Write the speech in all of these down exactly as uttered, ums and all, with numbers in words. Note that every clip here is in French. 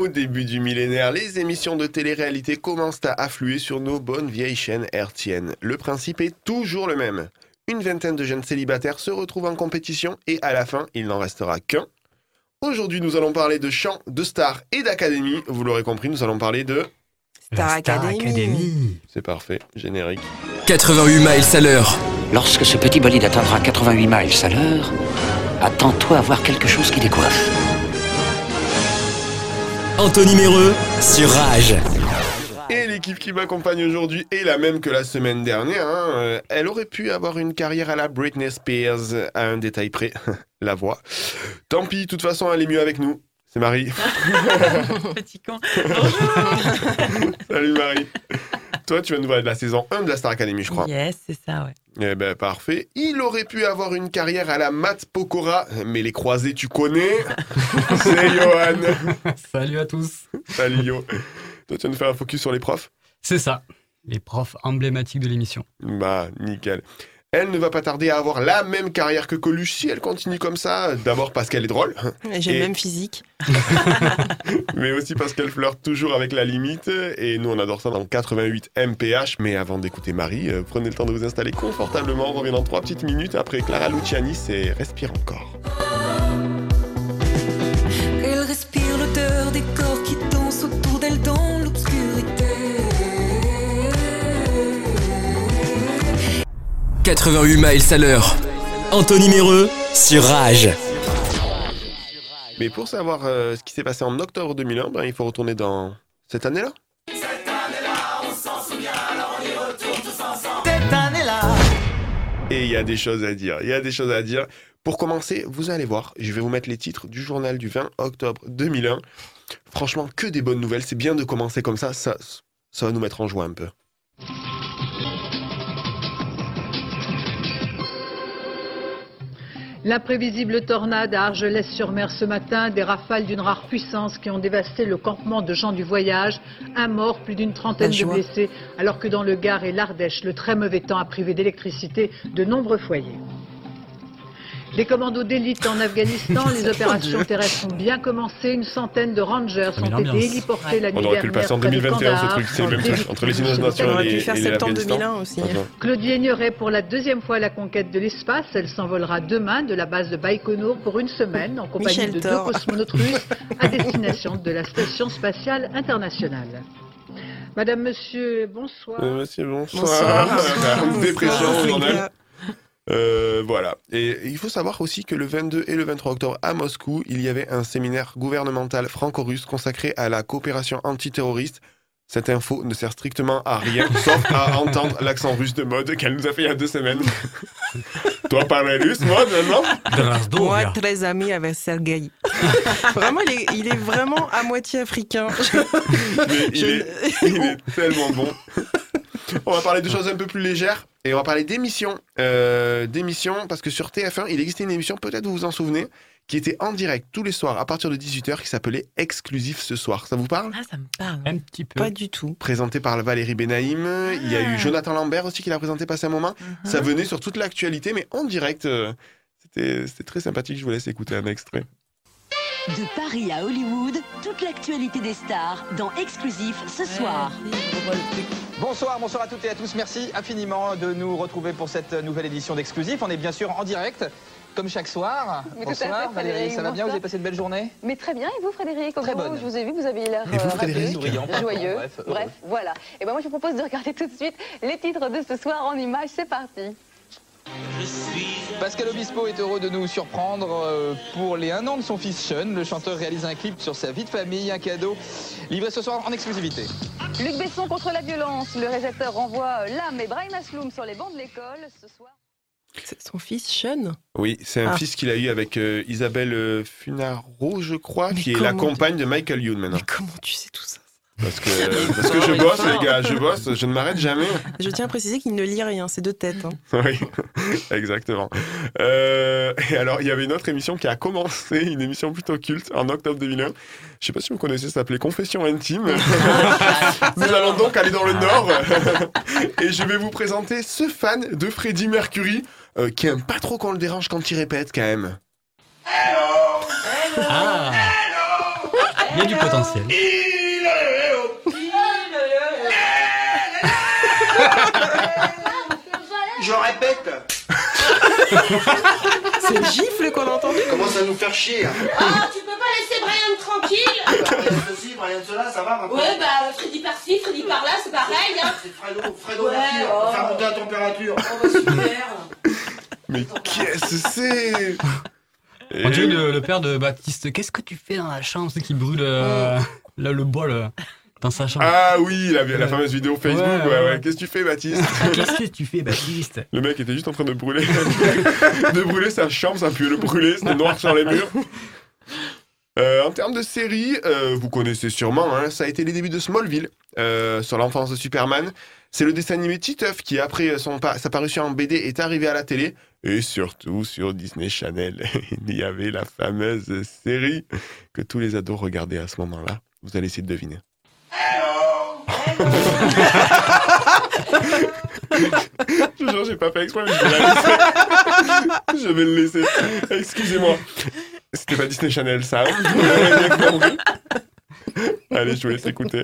Au début du millénaire, les émissions de télé-réalité commencent à affluer sur nos bonnes vieilles chaînes R T N. Le principe est toujours le même. Une vingtaine de jeunes célibataires se retrouvent en compétition et à la fin, il n'en restera qu'un. Aujourd'hui, nous allons parler de chant, de stars et d'académie. Vous l'aurez compris, nous allons parler de... Star Academy. C'est parfait, générique. quatre-vingt-huit miles à l'heure. Lorsque ce petit bolide atteindra quatre-vingt-huit miles à l'heure, attends-toi à voir quelque chose qui décoiffe. Anthony Méreux sur Rage. Et l'équipe qui m'accompagne aujourd'hui est la même que la semaine dernière. Hein. Elle aurait pu avoir une carrière à la Britney Spears, à un détail près, la voix. Tant pis, de toute façon, elle est mieux avec nous. C'est Marie. Petit con. Bonjour. Salut Marie. Toi, tu vas nous parler de la saison un de la Star Academy, je crois. Yes, c'est ça, ouais. Eh ben, parfait. Il aurait pu avoir une carrière à la Mat Pokora, mais les croisés, tu connais. C'est Johan. Salut à tous. Salut Yo. Toi, tu vas nous faire un focus sur les profs. C'est ça, les profs emblématiques de l'émission. Bah, nickel. Elle ne va pas tarder à avoir la même carrière que Coluche si elle continue comme ça. D'abord parce qu'elle est drôle. J'ai et... le même physique. Mais aussi parce qu'elle flirte toujours avec la limite. Et nous, on adore ça dans quatre-vingt-huit M P H. Mais avant d'écouter Marie, prenez le temps de vous installer confortablement. On revient dans trois petites minutes. Après Clara Luciani, c'est Respire encore. Elle respire l'odeur des corps qui dansent autour d'elle dans l'obscurité. quatre-vingt-huit miles à l'heure. Anthony Méreux sur Rage. Mais pour savoir euh, ce qui s'est passé en octobre deux mille un, ben, il faut retourner dans cette année-là. Cette année-là, on s'en souvient, alors on y retourne tous ensemble. Cette année-là. Et il y a des choses à dire, il y a des choses à dire. Pour commencer, vous allez voir, je vais vous mettre les titres du journal du vingt octobre deux mille un. Franchement, que des bonnes nouvelles, c'est bien de commencer comme ça, ça, ça va nous mettre en joie un peu. L'imprévisible tornade à Argelès-sur-Mer ce matin, des rafales d'une rare puissance qui ont dévasté le campement de gens du voyage. Un mort, plus d'une trentaine de blessés, alors que dans le Gard et l'Ardèche, le très mauvais temps a privé d'électricité de nombreux foyers. Les commandos d'élite en Afghanistan, les opérations terrestres ont bien commencé. Une centaine de rangers ont été héliportés ouais. la nuit dernière. On aurait pu le passer en deux mille vingt et un, ce truc, c'est le même truc. Entre les Unités nationales et, et, et septembre deux mille un aussi. Enfin. Claudie Aigneret pour la deuxième fois à la conquête de l'espace. Elle s'envolera demain de la base de Baïkonour pour une semaine en compagnie Michel de Thor. deux cosmonautes russes à destination de la Station Spatiale Internationale. Madame, Monsieur, bonsoir. Euh, monsieur, bonsoir. Bonsoir. bonsoir. bonsoir. Dépression, journal. Euh, voilà. Et il faut savoir aussi que le vingt-deux et le vingt-trois octobre à Moscou, il y avait un séminaire gouvernemental franco-russe consacré à la coopération antiterroriste. Cette info ne sert strictement à rien, sauf à entendre l'accent russe de mode qu'elle nous a fait il y a deux semaines. Toi, parler russe, mode, non ? Moi, très ami avec Sergueï. Vraiment, il est, il est vraiment à moitié africain. Mais il, est, il est tellement bon. On va parler de choses un peu plus légères. Et on va parler d'émissions, euh, d'émissions, parce que sur T F un, il existait une émission, peut-être vous vous en souvenez, qui était en direct tous les soirs à partir de dix-huit heures, qui s'appelait Exclusif ce soir. Ça vous parle ? Ah, ça me parle. Un petit peu. Pas du tout. Présenté par Valérie Benaïm. Ah. Il y a eu Jonathan Lambert aussi qui l'a présenté passé un moment. Uh-huh. Ça venait sur toute l'actualité, mais en direct. Euh, c'était, c'était très sympathique. Je vous laisse écouter un extrait. De Paris à Hollywood, toute l'actualité des stars dans Exclusif ce soir. Bonsoir, bonsoir à toutes et à tous. Merci infiniment de nous retrouver pour cette nouvelle édition d'Exclusif. On est bien sûr en direct, comme chaque soir. Mais bonsoir fait, Valérie, ça va bonsoir. Bien, vous avez passé une belle journée ? Mais très bien, et vous Frédéric ? Très bonne. Je vous ai vu, vous avez l'air radieux, souriant, joyeux, bref, bref voilà. Et ben moi je vous propose de regarder tout de suite les titres de ce soir en images, c'est parti. Pascal Obispo est heureux de nous surprendre pour les un an de son fils Sean. Le chanteur réalise un clip sur sa vie de famille, un cadeau livré ce soir en exclusivité. Luc Besson contre la violence. Le réalisateur renvoie l'âme et Brian Asloum sur les bancs de l'école ce soir. C'est son fils Sean ? Oui, c'est un ah. fils qu'il a eu avec euh, Isabelle euh, Funaro, je crois, mais qui est la compagne tu... de Michael Youn maintenant. Mais comment tu sais tout ça ? Parce que, parce que je bosse, les gars, je bosse, je ne m'arrête jamais. Je tiens à préciser qu'il ne lit rien, c'est de tête. Hein. Oui, exactement. Euh, et alors, il y avait une autre émission qui a commencé, une émission plutôt culte, en octobre deux mille un. Je ne sais pas si vous connaissez, ça s'appelait Confessions intimes. Nous allons donc aller dans le Nord. Et je vais vous présenter ce fan de Freddie Mercury, euh, qui n'aime pas trop qu'on le dérange quand il répète, quand même. Hello! Hello! Ah. Hello! Il y a du potentiel. Je répète. C'est gifle qu'on a entendu. Commence à nous faire chier. Oh, tu peux pas laisser Brian tranquille. Brian ceci, Brian cela, ça va. Ouais, bah Freddy par-ci, Freddy par-là, c'est pareil. C'est Fredo, Fredo, faire monter la température. Oh, bah super. Mais qu'est-ce que c'est? On dit le, le père de Baptiste, qu'est-ce que tu fais dans la chambre? C'est qu'il brûle euh, là, le bol euh, dans sa chambre. Ah oui, la, la fameuse vidéo Facebook. Ouais, ouais, ouais. ouais. Qu'est-ce que tu fais, Baptiste? Qu'est-ce que tu fais, Baptiste? Le mec était juste en train de brûler, de brûler sa chambre, ça pue le brûler, c'était noir sur les murs. Euh, en termes de série, euh, vous connaissez sûrement, hein, ça a été les débuts de Smallville, euh, sur l'enfance de Superman. C'est le dessin animé Titeuf qui, après son pa- sa parution en B D, est arrivé à la télé. Et surtout, sur Disney Channel, il y avait la fameuse série que tous les ados regardaient à ce moment-là. Vous allez essayer de deviner. Hello, hello. Je vous jure, j'ai pas fait exprès, mais je vais la laisser. Je vais le laisser. Excusez-moi. C'était pas Disney Channel, ça. Allez, je vous laisse écouter.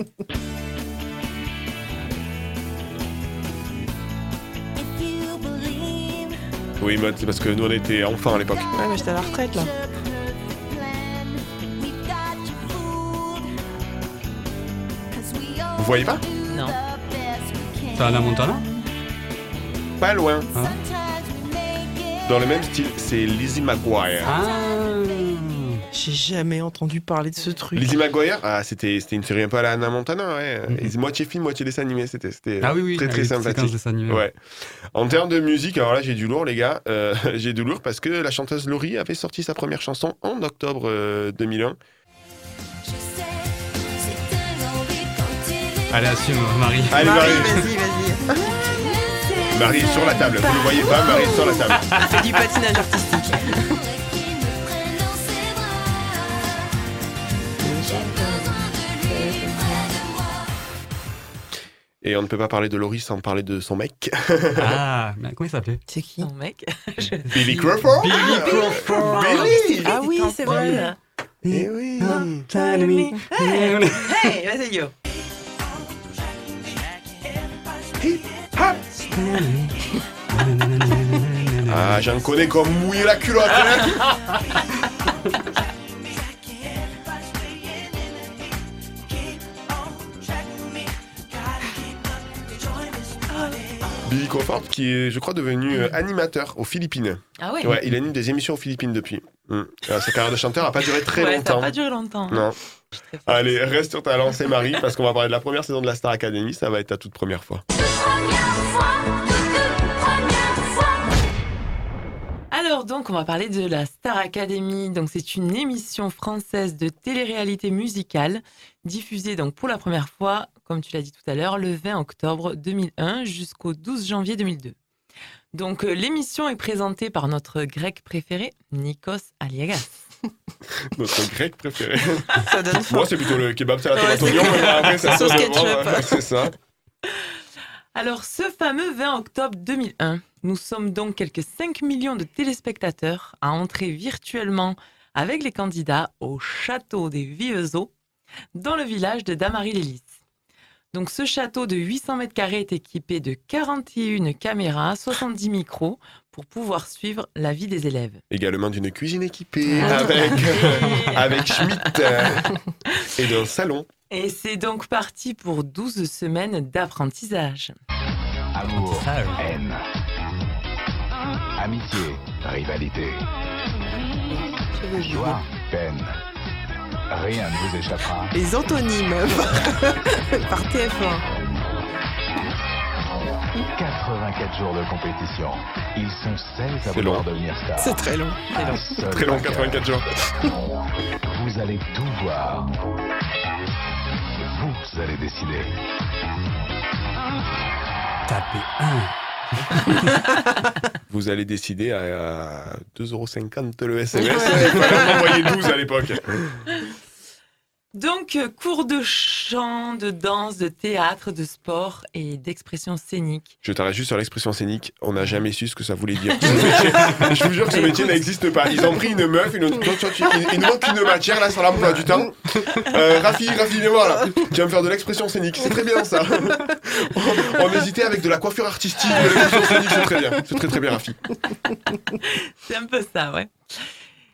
Oui, mode, c'est parce que nous on était enfants à l'époque. Ouais, mais j'étais à la retraite là. Vous voyez pas? Non. C'est Hannah Montana? Pas loin. Ah. Dans le même style, c'est Lizzie McGuire. Ah. J'ai jamais entendu parler de ce truc. Lizzie McGuire, ah, c'était, c'était une série un peu à la Hannah Montana, ouais. Mm-hmm. Moitié film, moitié dessin animé, c'était, c'était ah, oui, oui. très très ah, sympathique. Ouais. En termes de musique, alors là j'ai du lourd les gars, euh, j'ai du lourd parce que la chanteuse Laurie avait sorti sa première chanson en octobre euh, deux mille un. Allez, assume, Marie. Allez, Marie, Marie. Vas-y, vas-y. Marie est sur la table, vous ne voyez pas, Marie est sur la table. C'est du patinage artistique. Et on ne peut pas parler de Laurie sans parler de son mec. Ah, mais comment il s'appelait? C'est qui? Son mec Je... Billy Crawford Billy Crawford Billy Ah oui, c'est vrai. Eh oui. Hey, hey, vas-y, yo. Ah, j'en connais comme mouiller la culotte. Billy Crawford, qui est, je crois, devenu euh, animateur aux Philippines. Ah ouais. Ouais, il anime des émissions aux Philippines depuis. Mmh. Alors, sa carrière de chanteur n'a pas duré très ouais, longtemps. Ça n'a pas duré longtemps. Non. Allez, reste sur ta lancée, Marie, parce qu'on va parler de la première saison de la Star Academy. Ça va être ta toute première fois. Toute première fois, toute première fois. Alors, donc, on va parler de la Star Academy. Donc, c'est une émission française de télé-réalité musicale diffusée donc, pour la première fois, comme tu l'as dit tout à l'heure, le vingt octobre deux mille un jusqu'au douze janvier deux mille deux. Donc, euh, l'émission est présentée par notre grec préféré, Nikos Aliagas. Notre grec préféré. Ça donne faim. Moi, c'est plutôt le kebab salade tomate oignon. Sauce ketchup. C'est ça. Alors, ce fameux vingt octobre deux mille un, nous sommes donc quelques cinq millions de téléspectateurs à entrer virtuellement avec les candidats au château des Vieux-Eaux, dans le village de Damary-les-Lys. Donc, ce château de huit cents mètres carrés est équipé de quarante et une caméras, soixante-dix micros pour pouvoir suivre la vie des élèves. Également d'une cuisine équipée avec, avec Schmitt et d'un salon. Et c'est donc parti pour douze semaines d'apprentissage. Amour, haine, amitié, rivalité, joie, peine. Rien ne vous échappera. Les antonymes par T F un. quatre-vingt-quatre jours de compétition. Ils sont seize à vouloir devenir stars. C'est très long. C'est très long, quatre-vingt-quatre jours. Vous allez tout voir. Vous allez décider. Tapez un. Vous allez décider à deux euros cinquante le S M S. Envoyez douze à l'époque. Donc, cours de chant, de danse, de théâtre, de sport et d'expression scénique. Je t'arrête juste sur l'expression scénique. On n'a jamais su ce que ça voulait dire. Je vous jure que ce métier n'existe pas. Ils ont pris une meuf, une autre, ils nous manquent une matière là sur l'emploi du temps. Euh, Rafi, Rafi, viens-moi là. Tu vas me faire de l'expression scénique. C'est très bien ça. On, on hésitait avec de la coiffure artistique, de l'expression scénique. C'est très bien. C'est très très bien, Rafi. C'est un peu ça, ouais.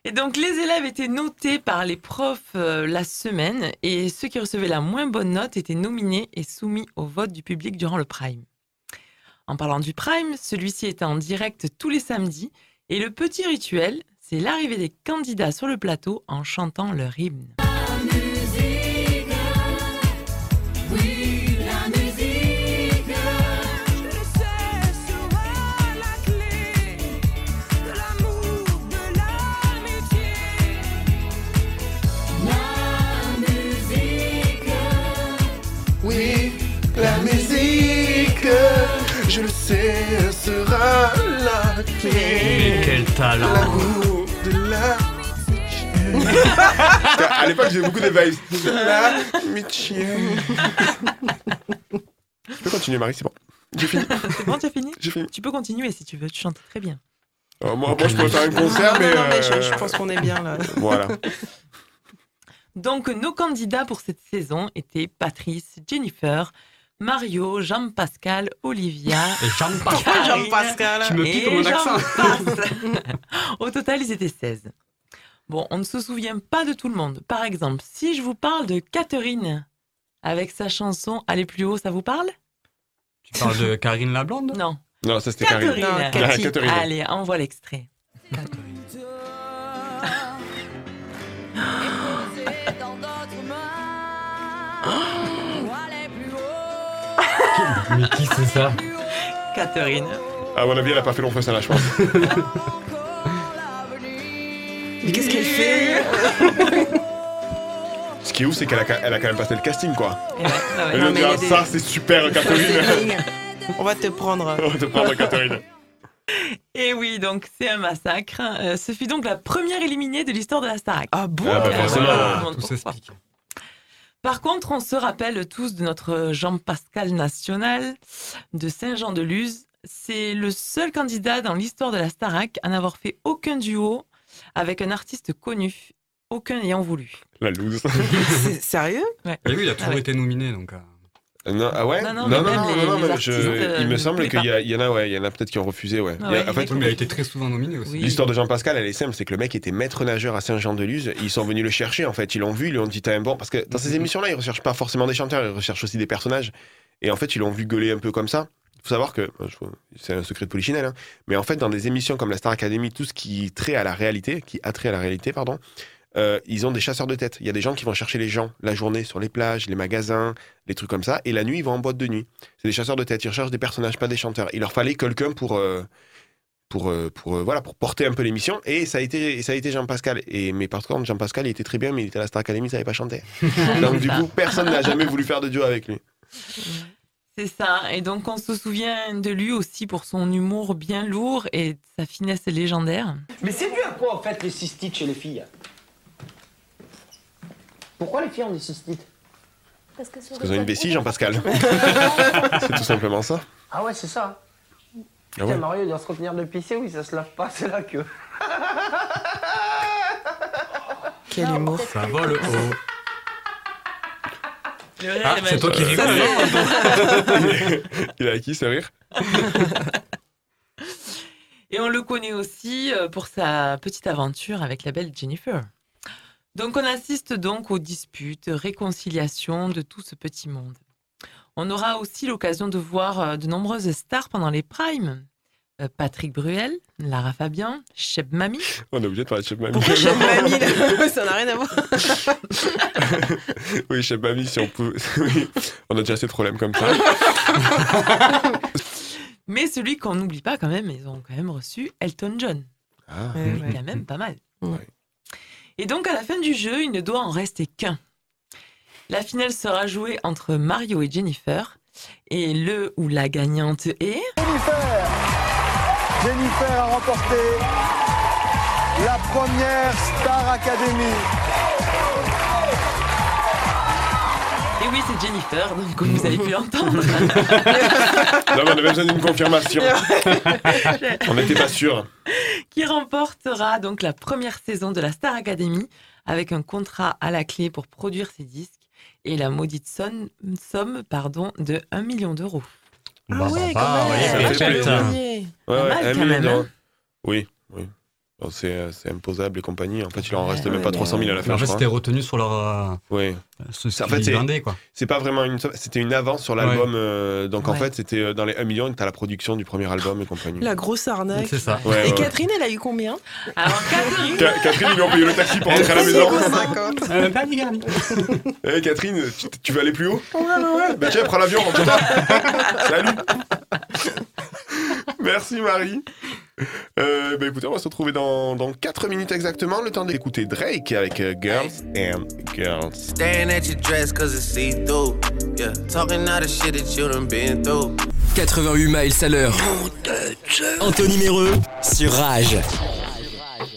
Et donc, les élèves étaient notés par les profs euh, la semaine et ceux qui recevaient la moins bonne note étaient nominés et soumis au vote du public durant le prime. En parlant du prime, celui-ci était en direct tous les samedis et le petit rituel, c'est l'arrivée des candidats sur le plateau en chantant leur hymne. Je le sais, elle sera la clé. Mais quel talent! L'amour de la Michel. À l'époque, j'ai beaucoup de vibes. La Michel. Tu peux continuer, Marie, c'est bon. J'ai fini. C'est bon, t'as fini? J'ai fini. Tu peux continuer si tu veux, tu chantes très bien. Euh, moi, moi, je peux faire un concert, non, mais. Non, non, mais euh... je, je pense qu'on est bien là. Voilà. Donc, nos candidats pour cette saison étaient Patrice, Jenifer, Mario, Jean-Pascal, Olivia... Et Jean-Pascal, Jean-Pascal. Tu me piques mon accent. Au total, ils étaient seize. Bon, on ne se souvient pas de tout le monde. Par exemple, si je vous parle de Catherine, avec sa chanson « Aller plus haut », ça vous parle? Tu parles de Karine la blonde? Non. Non, ça c'était Catherine. Karine. Non, Cathy. Catherine. Allez, envoie l'extrait. Catherine. Mais qui c'est ça? Catherine. À mon avis, elle a pas fait long face à la chance. Mais qu'est-ce qu'elle fait? Ce qui est ouf, c'est qu'elle a, elle a quand même passé le casting, quoi. Ouais, ouais. Non, dire, des... Ça, c'est super, Catherine. On va te prendre. On va te prendre, Catherine. Et oui, donc c'est un massacre. Euh, ce fut donc la première éliminée de l'histoire de la Starac. Ah bon? Ah, bah, euh, forcément, voilà, tout s'explique. Par contre, on se rappelle tous de notre Jean-Pascal national de Saint-Jean-de-Luz. C'est le seul candidat dans l'histoire de la Starac à n'avoir fait aucun duo avec un artiste connu, aucun ayant voulu. La loose. C'est sérieux? Ouais. Et lui, il a toujours ah ouais. été nominé, donc... Euh... Non, ah ouais? Non, non, non, non, les, non, les non je, euh, il me semble qu'il y, y en a, ouais, il y en a peut-être qui ont refusé, ouais. Ah ouais il a, en fait, il a été très souvent nominé aussi. Oui. L'histoire de Jean-Pascal, elle est simple, c'est que le mec était maître nageur à Saint-Jean-de-Luz, ils sont venus le chercher, en fait, ils l'ont vu, ils lui ont dit t'as un bon, parce que dans ces émissions-là, ils recherchent pas forcément des chanteurs, ils recherchent aussi des personnages, et en fait, ils l'ont vu gueuler un peu comme ça. Faut savoir que, c'est un secret de polichinelle, hein, mais en fait, dans des émissions comme la Star Academy, tout ce qui trait à la réalité, qui attrait à la réalité, pardon. Euh, ils ont des chasseurs de tête. Il y a des gens qui vont chercher les gens la journée sur les plages, les magasins, les trucs comme ça. Et la nuit, ils vont en boîte de nuit. C'est des chasseurs de tête. Ils recherchent des personnages, pas des chanteurs. Il leur fallait quelqu'un pour, euh, pour, euh, pour, euh, voilà, pour porter un peu l'émission. Et ça a été, ça a été Jean-Pascal. Et, mais par contre, Jean-Pascal, il était très bien, mais il était à la Star Academy, il ne savait pas chanter. Donc du coup, personne n'a jamais voulu faire de duo avec lui. C'est ça. Et donc, on se souvient de lui aussi pour son humour bien lourd et sa finesse légendaire. Mais c'est dû à quoi, en fait, les cystites chez les filles? Pourquoi les filles ont des cystites? Parce qu'elles ont une vessie, Jean-Pascal. C'est tout simplement ça. Ah ouais, c'est ça. Ah Putain, ouais. Mario doit se retenir de pisser, oui, ça se lave pas, c'est la queue. Quel humour. Ça va le haut. Ah, c'est toi qui rigole. Il a acquis ce rire. Et on le connaît aussi pour sa petite aventure avec la belle Jenifer. Donc on assiste donc aux disputes, réconciliations de tout ce petit monde. On aura aussi l'occasion de voir de nombreuses stars pendant les primes. Euh, Patrick Bruel, Lara Fabian, Cheb Mami. On est obligé de parler de Cheb Mami. Pourquoi Cheb Mami là? Ça n'a rien à voir. Oui, Cheb Mami, si on peut... Oui, on a déjà assez de problèmes comme ça. Mais celui qu'on n'oublie pas quand même, ils ont quand même reçu Elton John. Ah. Euh, il y a même pas mal. Ouais. Et donc, à la fin du jeu, il ne doit en rester qu'un. La finale sera jouée entre Mario et Jenifer. Et le ou la gagnante est... Jenifer. Jenifer a remporté la première Star Academy. Et oui, c'est Jenifer, donc vous avez pu entendre. Non, on avait besoin d'une confirmation. On n'était pas sûr. Qui remportera donc la première saison de la Star Academy avec un contrat à la clé pour produire ses disques et la maudite somme, somme pardon, de un million d'euros. Ah, bah, ouais, bah, quand même. Ça fait plaisir. Ouais, pas mal, un quand million d'euros. Oui, oui. C'est, c'est imposable et compagnie. En fait, il en reste ouais, même ouais, pas trois cent mille à la fin. En fait, c'était retenu sur leur. Oui. Ce en fait, c'est, blindé, quoi. C'est pas vraiment une. C'était une avance sur l'album. Ouais. Euh, donc, ouais. en fait, c'était dans les un million et t'as la production du premier album et compagnie. La grosse arnaque. C'est ça. Ouais, et ouais. Catherine, elle a eu combien? Alors, Catherine. Ca- Catherine, ils lui ont payé le taxi pour rentrer à la maison. cinquante. Hey, Catherine, tu, tu veux aller plus haut? Ouais, ouais, ouais. Bah, tiens, prends l'avion, rentre toi. Salut. Merci, Marie. Euh, bah écoutez, on va se retrouver dans, dans quatre minutes exactement, le temps d'écouter Drake avec uh, Girls and Girls. Staring at your dress cause it's see-through. Yeah, talking all the shit that you done been through. quatre-vingt-huit miles à l'heure. Anthony Méreux sur Rage.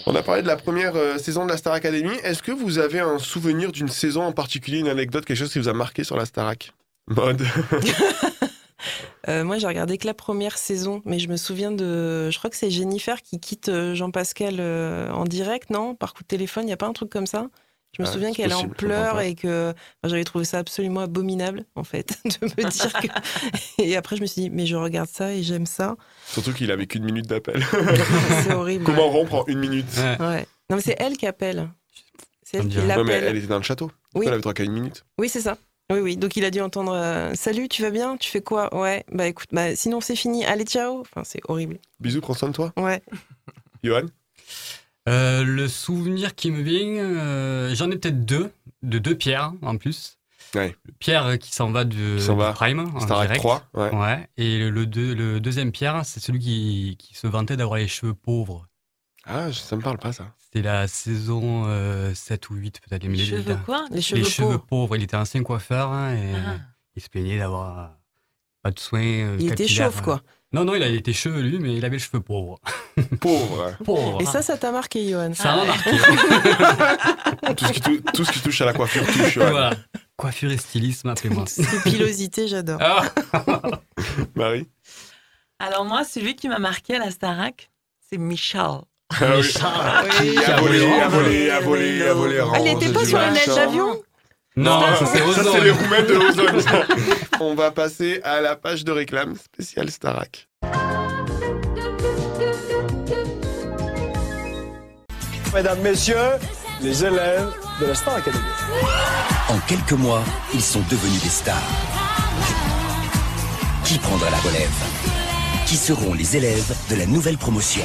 On a parlé de la première euh, saison de la Star Academy. Est-ce que vous avez un souvenir d'une saison en particulier, une anecdote, quelque chose qui vous a marqué sur la Starac? Mode. Euh, moi, j'ai regardé que la première saison, mais je me souviens de... Je crois que c'est Jenifer qui quitte Jean-Pascal euh, en direct, non? Par coup de téléphone, il n'y a pas un truc comme ça? Je me ah, souviens qu'elle possible, en pleure et que... Enfin, j'avais trouvé ça absolument abominable, en fait, de me dire que... Et après, je me suis dit, mais je regarde ça et j'aime ça. Surtout qu'il avait qu'une minute d'appel. C'est horrible. Comment rompre en une minute? Ouais. Ouais. Non, mais c'est elle qui appelle. C'est elle qui l'appelle. Ouais, mais elle était dans le château. Oui. Elle avait droit qu'à une minute. Oui, c'est ça. Oui, oui, donc il a dû entendre euh, « Salut, tu vas bien? Tu fais quoi? » Ouais, bah écoute, bah, sinon c'est fini, allez, ciao. Enfin, c'est horrible. Bisous, prends soin de toi. Ouais. Johan euh, Le souvenir qui me vient, euh, j'en ai peut-être deux, de deux Pierres en plus. Ouais. Pierre qui s'en va du, s'en va. du Prime, Star Trek trois. Ouais. Ouais. Et le, le, deux, le deuxième Pierre, c'est celui qui, qui se vantait d'avoir les cheveux pauvres. Ah, ça me parle pas, ça. C'était la saison euh, sept ou huit, peut-être. Les, les cheveux quoi? Les cheveux, les cheveux pauvres. pauvres. Il était ancien coiffeur hein, et ah. il se plaignait d'avoir pas de soins euh, Il était chauve, quoi. Non, non, il a été chevelu, mais il avait les cheveux pauvres. Pauvre. Pauvre. Et ça, ça t'a marqué, Johan? Ça ah, m'a marqué. tout, ce qui tou- tout ce qui touche à la coiffure touche. Ouais. Voilà. Coiffure et stylisme, appelez-moi. C'est pilosité, j'adore. Ah. Marie? Alors moi, celui qui m'a marqué à la Starac, c'est Michel. Ah oui. Ah oui. A volé, a volé, a volé, a volé. Elle n'était pas sur la neige d'avion? Non, non, ça c'est Ozone. Ça c'est les roumettes de Ozone. On va passer à la page de réclame spéciale Starac. Mesdames, messieurs, les élèves de la Star Academy. En quelques mois, ils sont devenus des stars. Qui prendra la relève? Qui seront les élèves de la nouvelle promotion?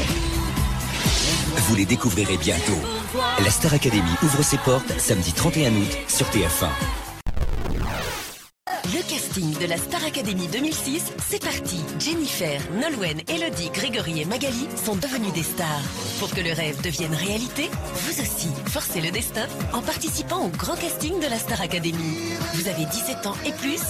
Vous les découvrirez bientôt. La Star Academy ouvre ses portes samedi trente et un août sur T F un. Le casting de la Star Academy deux mille six, c'est parti. Jenifer, Nolwenn, Elodie, Grégory et Magali sont devenus des stars. Pour que le rêve devienne réalité, vous aussi, forcez le destin en participant au grand casting de la Star Academy. Vous avez dix-sept ans et plus,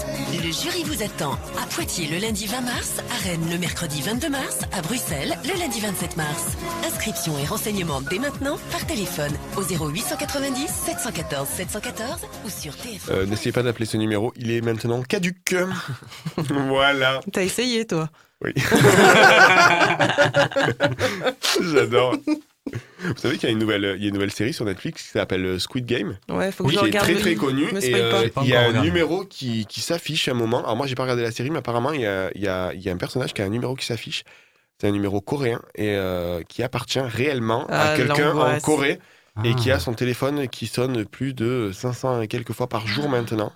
le jury vous attend. À Poitiers le lundi vingt mars, à Rennes le mercredi vingt-deux mars, à Bruxelles le lundi vingt-sept mars. Inscription et renseignements dès maintenant par téléphone au zéro huit neuf zéro sept un quatre sept un quatre sept un quatre ou sur T F un. Euh, n'essayez pas d'appeler ce numéro, il est maintenant caduc. Voilà. T'as essayé, toi? Oui. J'adore. Vous savez qu'il y a une nouvelle, il y a une nouvelle série sur Netflix qui s'appelle Squid Game. Ouais, faut que oui, je qui regarde. Qui est très très connue. Et euh, il y a un regardé. numéro qui, qui s'affiche à un moment. Alors moi, j'ai pas regardé la série, mais apparemment, il y a, il y a, il y a un personnage qui a un numéro qui s'affiche. C'est un numéro coréen et euh, qui appartient réellement ah, à quelqu'un en Corée ah. et qui a son téléphone qui sonne plus de cinq cents et quelques fois par jour maintenant.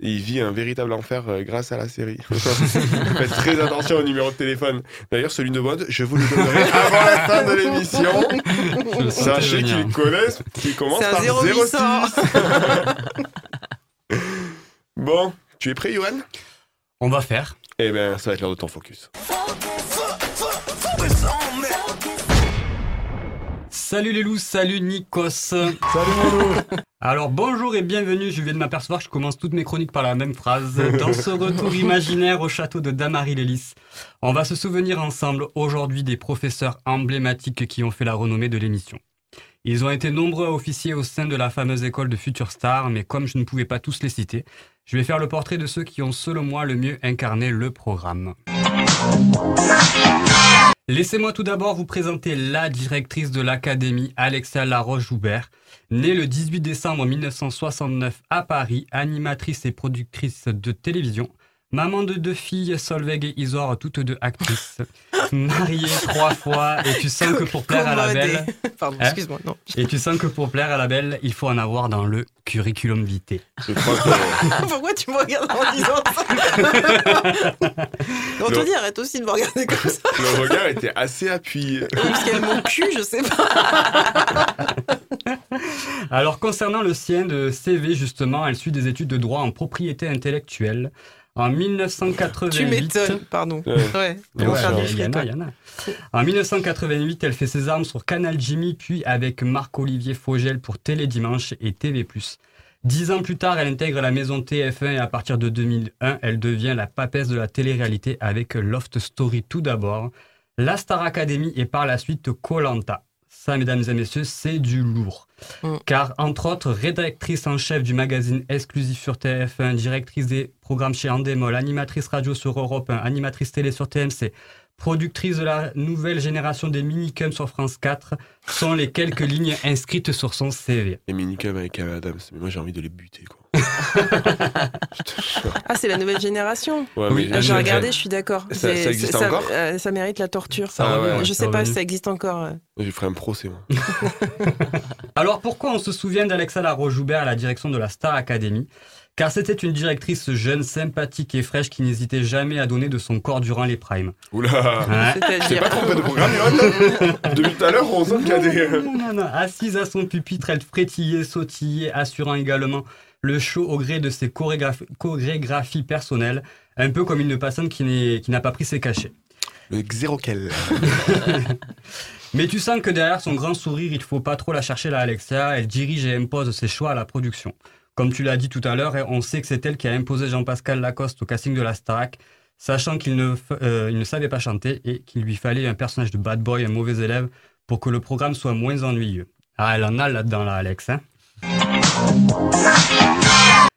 Il vit un véritable enfer grâce à la série. Faites très attention au numéro de téléphone. D'ailleurs, celui de mode, je vous le donnerai avant la fin de l'émission. Sachez qu'ils connaissent, qu'ils commencent par zéro six. Bon, tu es prêt, Johan? On va faire. Eh bien, ça va être l'heure de ton focus. Salut les loups, salut Nikos. Salut mon loup. Alors bonjour et bienvenue, je viens de m'apercevoir que je commence toutes mes chroniques par la même phrase. Dans ce retour imaginaire au château de Damary-les-Lys, on va se souvenir ensemble aujourd'hui des professeurs emblématiques qui ont fait la renommée de l'émission. Ils ont été nombreux à officier au sein de la fameuse école de futures stars, mais comme je ne pouvais pas tous les citer, je vais faire le portrait de ceux qui ont, selon moi, le mieux incarné le programme. Laissez-moi tout d'abord vous présenter la directrice de l'Académie, Alexia Laroche-Joubert. Née le dix-huit décembre mille neuf cent soixante-neuf à Paris, animatrice et productrice de télévision, maman de deux filles, Solveig et Isor, toutes deux actrices, mariée trois fois, et tu sens que pour plaire à la belle... Pardon, hein, excuse-moi, non. Et tu sens que pour plaire à la belle, il faut en avoir dans le curriculum vitae. Je crois que... Pourquoi tu me regardes en disant ça? Anthony, arrête aussi de me regarder comme ça. Le regard était assez appuyé. Parce qu'elle a mon cul, je sais pas. Alors, concernant le sien de C V, justement, elle suit des études de droit en propriété intellectuelle. En mille neuf cent quatre-vingt-huit... Tu m'étonnes, pardon. Ouais. Ouais. Ouais, ouais, alors, il y en a, il y en a. En mille neuf cent quatre-vingt-huit, elle fait ses armes sur Canal Jimmy, puis avec Marc-Olivier Fogel pour Télé Dimanche et T V plus. Dix ans plus tard, elle intègre la maison T F un et à partir de deux mille un, elle devient la papesse de la télé-réalité avec Loft Story tout d'abord, la Star Academy et par la suite Koh-Lanta. Ça, mesdames et messieurs, c'est du lourd. Mmh. Car, entre autres, rédactrice en chef du magazine Exclusif sur T F un, directrice des programmes chez Endemol, animatrice radio sur Europe un, animatrice télé sur T M C, productrice de la nouvelle génération des minicums sur France quatre, sont les quelques lignes inscrites sur son C V. Les minicums avec Ava Adams, mais moi j'ai envie de les buter, quoi. Ah, c'est la nouvelle génération. Ouais, oui, j'ai regardé, je suis d'accord. Ça, ça existe ça, encore euh, ça mérite la torture. Ça, ah, ouais, ouais, je sais pas si ça existe encore. Je ferai un procès, moi. Alors, pourquoi on se souvient d'Alexa Laroche-Joubert à la direction de la Star Academy? Car c'était une directrice jeune, sympathique et fraîche qui n'hésitait jamais à donner de son corps durant les primes. Oula, hein? Je t'ai pas trompé de programme, depuis tout à l'heure, on sent qu'il y a des... Non, non, non. Assise à son pupitre, elle frétillait, sautillait, assurant également le show au gré de ses chorégraph- chorégraphies personnelles, un peu comme une personne qui, n'est, qui n'a pas pris ses cachets. Le xéroquel. Mais tu sens que derrière son grand sourire, il ne faut pas trop la chercher, la Alexia. Elle dirige et impose ses choix à la production. Comme tu l'as dit tout à l'heure, on sait que c'est elle qui a imposé Jean-Pascal Lacoste au casting de la Starac, sachant qu'il ne, euh, il ne savait pas chanter et qu'il lui fallait un personnage de bad boy, un mauvais élève, pour que le programme soit moins ennuyeux. Ah, elle en a là-dedans, là, Alex, hein?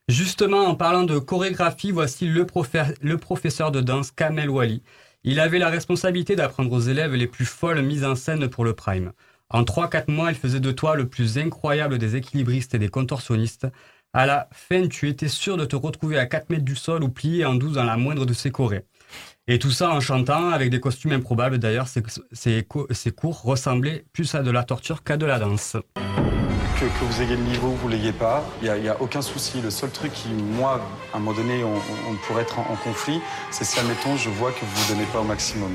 Justement, en parlant de chorégraphie, voici le, professe- le professeur de danse, Kamel Wally. Il avait la responsabilité d'apprendre aux élèves les plus folles mises en scène pour le prime. En trois à quatre mois, il faisait de toi le plus incroyable des équilibristes et des contorsionnistes. À la fin, tu étais sûr de te retrouver à quatre mètres du sol ou plié en douze dans la moindre de ces chorés. Et tout ça en chantant, avec des costumes improbables. D'ailleurs, ces, ces, ces cours ressemblaient plus à de la torture qu'à de la danse. Que, que vous ayez le niveau ou vous l'ayez pas, il n'y a, a aucun souci. Le seul truc qui, moi, à un moment donné, on, on pourrait être en, en conflit, c'est si, admettons, je vois que vous ne donnez pas au maximum.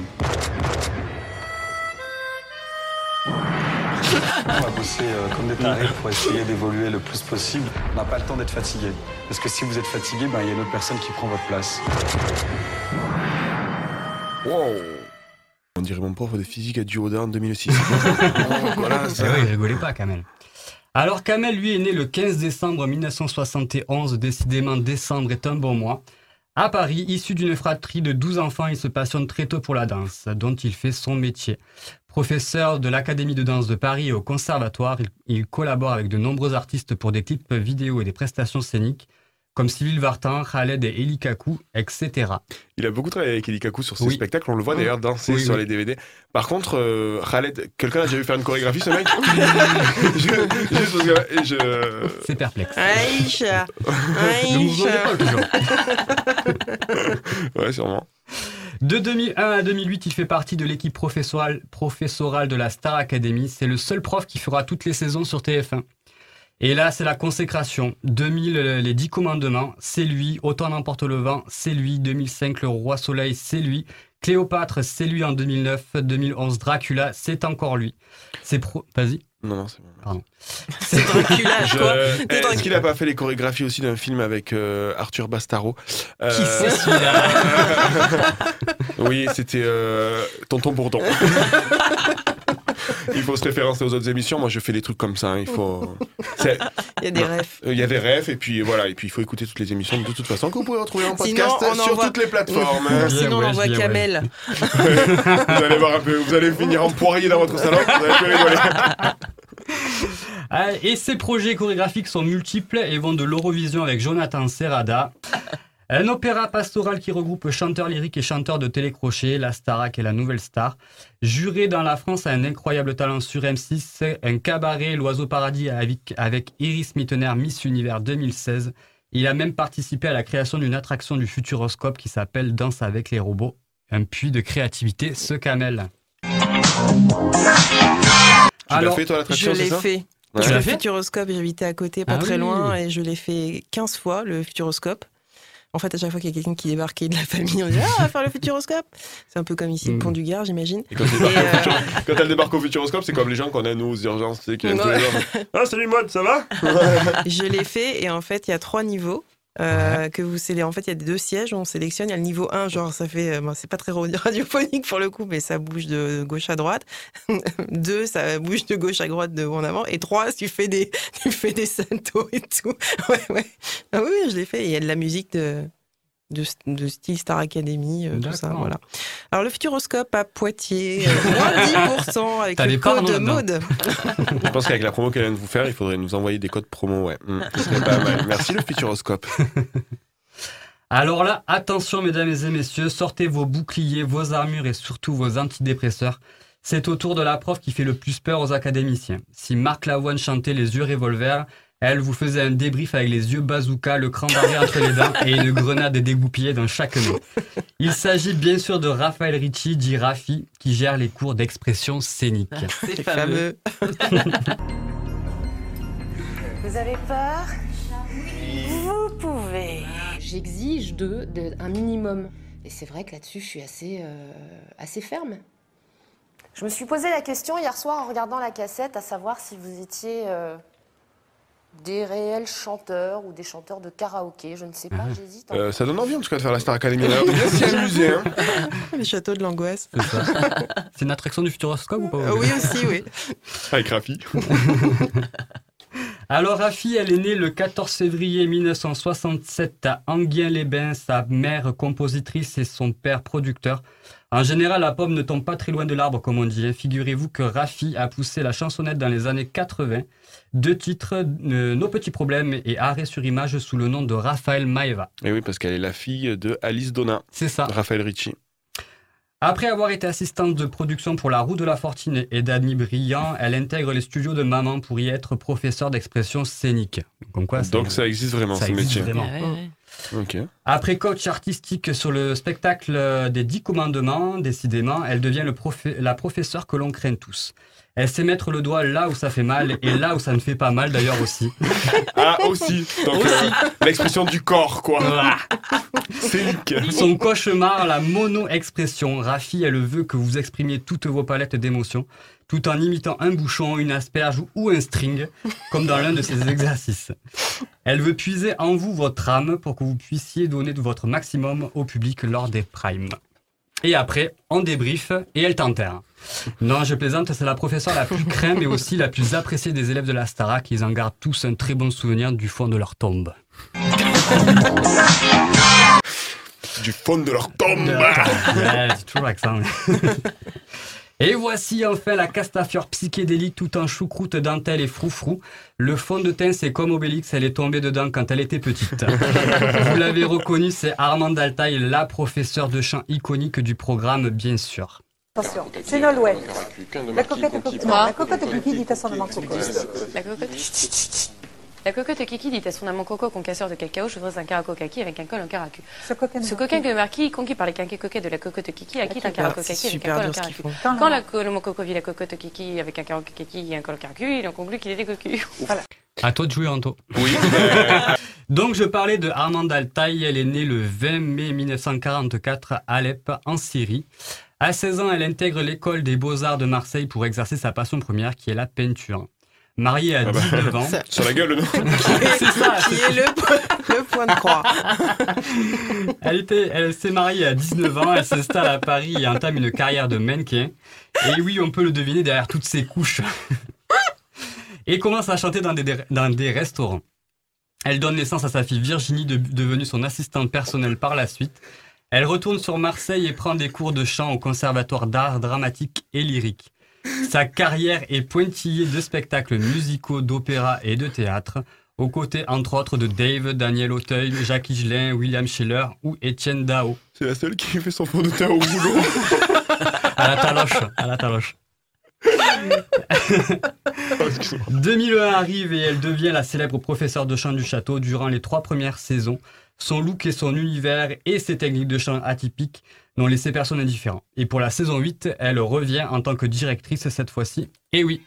On va bosser euh, comme des tarés pour essayer d'évoluer le plus possible. On n'a pas le temps d'être fatigué. Parce que si vous êtes fatigué, ben, il y a une autre personne qui prend votre place. Wow. On dirait mon prof de physique à Duoda en deux mille six. Voilà, c'est vrai, il rigolait pas, Kamel. Alors, Kamel, lui, est né le quinze décembre mille neuf cent soixante et onze. Décidément, décembre est un bon mois. À Paris, issu d'une fratrie de douze enfants, il se passionne très tôt pour la danse, dont il fait son métier. Professeur de l'Académie de danse de Paris et au Conservatoire, il, il collabore avec de nombreux artistes pour des clips vidéo et des prestations scéniques, comme Sylvie Vartan, Khaled et Eli Kakou, et cetera. Il a beaucoup travaillé avec Eli Kakou sur ses oui. spectacles, on le voit oui. d'ailleurs danser oui, sur oui. les D V D. Par contre, euh, Khaled, quelqu'un a déjà vu faire une chorégraphie, ce mec? je, je, je, je, je... C'est perplexe. Aïcha. Aïcha. Ouais, sûrement. De deux mille un à deux mille huit, il fait partie de l'équipe professorale, professorale de la Star Academy. C'est le seul prof qui fera toutes les saisons sur T F un. Et là, c'est la consécration. deux mille, les dix commandements, c'est lui. Autant n'emporte le vent, c'est lui. deux mille cinq, le roi soleil, c'est lui. Cléopâtre, c'est lui en deux mille neuf. deux mille onze, Dracula, c'est encore lui. C'est pro... Vas-y. Non, non, c'est bon. Pardon. C'est Dracula, toi. Je... Est-ce qu'il n'a pas fait les chorégraphies aussi d'un film avec euh, Arthur Bastaro euh... Qui c'est celui-là? Oui, c'était euh, Tonton Bourdon. Il faut se référencer aux autres émissions. Moi, je fais des trucs comme ça. Hein. Il faut. C'est... Il y a des refs. Il y a des refs, et puis voilà. Et puis il faut écouter toutes les émissions de toute façon que vous pouvez retrouver en podcast Sinon, sur envoie... toutes les plateformes. Hein. Sinon, on voit Kamel. Vous allez voir un peu. Vous allez finir empoirier dans votre salon. Vous allez rigoler. Et ses projets chorégraphiques sont multiples et vont de l'Eurovision avec Jonathan Serrada, un opéra pastoral qui regroupe chanteurs lyriques et chanteurs de télécrochet, la Starac et la Nouvelle Star, Juré dans la France a un incroyable talent sur M six, un cabaret, l'Oiseau Paradis avec, avec Iris Mittener, Miss Univers deux mille seize. Il a même participé à la création d'une attraction du Futuroscope qui s'appelle Danse avec les robots, un puits de créativité, ce camel. Tu Alors, l'as fait, toi, l'attraction, je l'ai c'est fait. Ça ouais. Le Futuroscope, j'habitais à côté, pas ah très oui. loin, et je l'ai fait quinze fois, le Futuroscope. En fait, à chaque fois qu'il y a quelqu'un qui débarquait de la famille, on dit ah, on va faire le Futuroscope. C'est un peu comme ici, le pont du Gard, j'imagine. Et quand, et euh... futur... quand elle débarque au Futuroscope, c'est comme les gens qu'on a nous aux urgences, tu sais, qui viennent tous les jours. Ah, salut mode, ça va? Je l'ai fait, et en fait, il y a trois niveaux. Euh, ouais. Que vous scellez. En fait, il y a deux sièges, on sélectionne. Il y a le niveau un, genre, ça fait. Ben, c'est pas très radiophonique pour le coup, mais ça bouge de gauche à droite. deux, ça bouge de gauche à droite, de en avant. Et trois, tu fais des, tu fais des saltos et tout. Ouais, ouais. Ah oui, je l'ai fait. Il y a de la musique de, de, de style Star Academy, euh, tout ça. Voilà. Alors, le Futuroscope à Poitiers, moins dix pour cent avec T'as le code de mode. Je pense qu'avec la promo qu'elle vient de vous faire, il faudrait nous envoyer des codes promo. Ouais. Mmh, ce serait pas mal. Merci, le Futuroscope. Alors là, attention, mesdames et messieurs, sortez vos boucliers, vos armures et surtout vos antidépresseurs. C'est au tour de la prof qui fait le plus peur aux académiciens. Si Marc Lavoine chantait Les Yeux Revolver, elle vous faisait un débrief avec les yeux bazooka, le cran barré entre les dents et une grenade dégoupillée dans chaque main. Il s'agit bien sûr de Raphaël Ricci, dit Rafi, qui gère les cours d'expression scénique. C'est fameux. Vous avez peur ? Vous pouvez. J'exige de, de, un minimum. Et c'est vrai que là-dessus, je suis assez, euh, assez ferme. Je me suis posé la question hier soir en regardant la cassette, à savoir si vous étiez... Euh... des réels chanteurs ou des chanteurs de karaoké, je ne sais pas, mmh. j'hésite. Euh, ça donne envie en tout cas de faire la Star Academy. Là, bien s'y amuser. Hein. Les châteaux de l'angoisse. C'est ça. C'est une attraction du Futuroscope ou pas? euh, Oui, aussi, oui. Avec Rafi. Alors, Rafi, elle est née le quatorze février mille neuf cent soixante-sept à Enghien-les-Bains, sa mère compositrice et son père producteur. En général, la pomme ne tombe pas très loin de l'arbre, comme on dit. Figurez-vous que Rafi a poussé la chansonnette dans les années quatre-vingts. Deux titres, euh, Nos petits problèmes et Arrêt sur image, sous le nom de Raphaël Maeva. Et oui, parce qu'elle est la fille de Alice Donna. C'est ça. Raphaël Ricci. Après avoir été assistante de production pour La Roue de la Fortune et Danny Brillant, elle intègre les studios de Maman pour y être professeure d'expression scénique. Comme quoi, donc ça existe vraiment, ça ce existe métier. Vraiment. Ouais, ouais. Okay. Après coach artistique sur le spectacle des Dix Commandements, décidément, elle devient le prof... la professeure que l'on craint tous. Elle sait mettre le doigt là où ça fait mal et là où ça ne fait pas mal d'ailleurs aussi. Ah, aussi. Donc, aussi. Euh, l'expression du corps, quoi. C'est nickel. Son cauchemar, la mono-expression. Rafi, elle veut que vous exprimiez toutes vos palettes d'émotions, tout en imitant un bouchon, une asperge ou un string, comme dans l'un de ses exercices. Elle veut puiser en vous votre âme pour que vous puissiez donner de votre maximum au public lors des primes. Et après, on débrief et elle t'enterre. Non, je plaisante, c'est la professeure la plus crainte mais aussi la plus appréciée des élèves de la Starac, qui en gardent tous un très bon souvenir du fond de leur tombe. Du fond de leur tombe ouais, c'est toujours l'accent. Et voici enfin la castafiore psychédélique tout en choucroute, dentelle et froufrou. Le fond de teint, c'est comme Obélix, elle est tombée dedans quand elle était petite. Vous l'avez reconnu, c'est Armande Altaï, la professeure de chant iconique du programme, bien sûr. Attention, c'est l'Olouette. La cocotte et Kiki, la cocotte et Kiki dit à son amant Coco. La cocotte. La cocotte et Kiki dit à son amant Coco, concasseur de cacao, je voudrais un caracocaki avec un col en caracu. Ce coquin de marquis, conquis par les quinquets coquets de la cocotte Kiki, acquitte un caracocaki avec un col en caracu. Quand le mot Coco vit la cocotte Kiki avec un caracocaki et un col en caracu, il en conclut qu'il était cocu. Voilà. À toi de jouer, Anto. Oui. Donc, je parlais de Armande Altaï, elle est née le vingt mai mille neuf cent quarante-quatre à Alep, en Syrie. À seize ans, elle intègre l'école des Beaux-Arts de Marseille pour exercer sa passion première, qui est la peinture. Mariée à ah bah, dix-neuf ans... Ça... Sur la gueule, non C'est ça, qui est le point, le point de croix. Elle, était, elle s'est mariée à dix-neuf ans, elle s'installe à Paris et entame une carrière de mannequin. Et oui, on peut le deviner derrière toutes ses couches. Et commence à chanter dans des, dans des restaurants. Elle donne naissance à sa fille Virginie, de, devenue son assistante personnelle par la suite. Elle retourne sur Marseille et prend des cours de chant au Conservatoire d'art dramatique et lyrique. Sa carrière est pointillée de spectacles musicaux, d'opéra et de théâtre, aux côtés entre autres de Dave, Daniel Auteuil, Jacques Higelin, William Scheller ou Étienne Dao. C'est la seule qui fait son fond de teint au boulot. À la taloche, à la taloche. deux mille un arrive et elle devient la célèbre professeure de chant du château durant les trois premières saisons. Son look et son univers et ses techniques de chant atypiques n'ont laissé personne indifférent. Et pour la saison huit, elle revient en tant que directrice cette fois-ci. Et oui.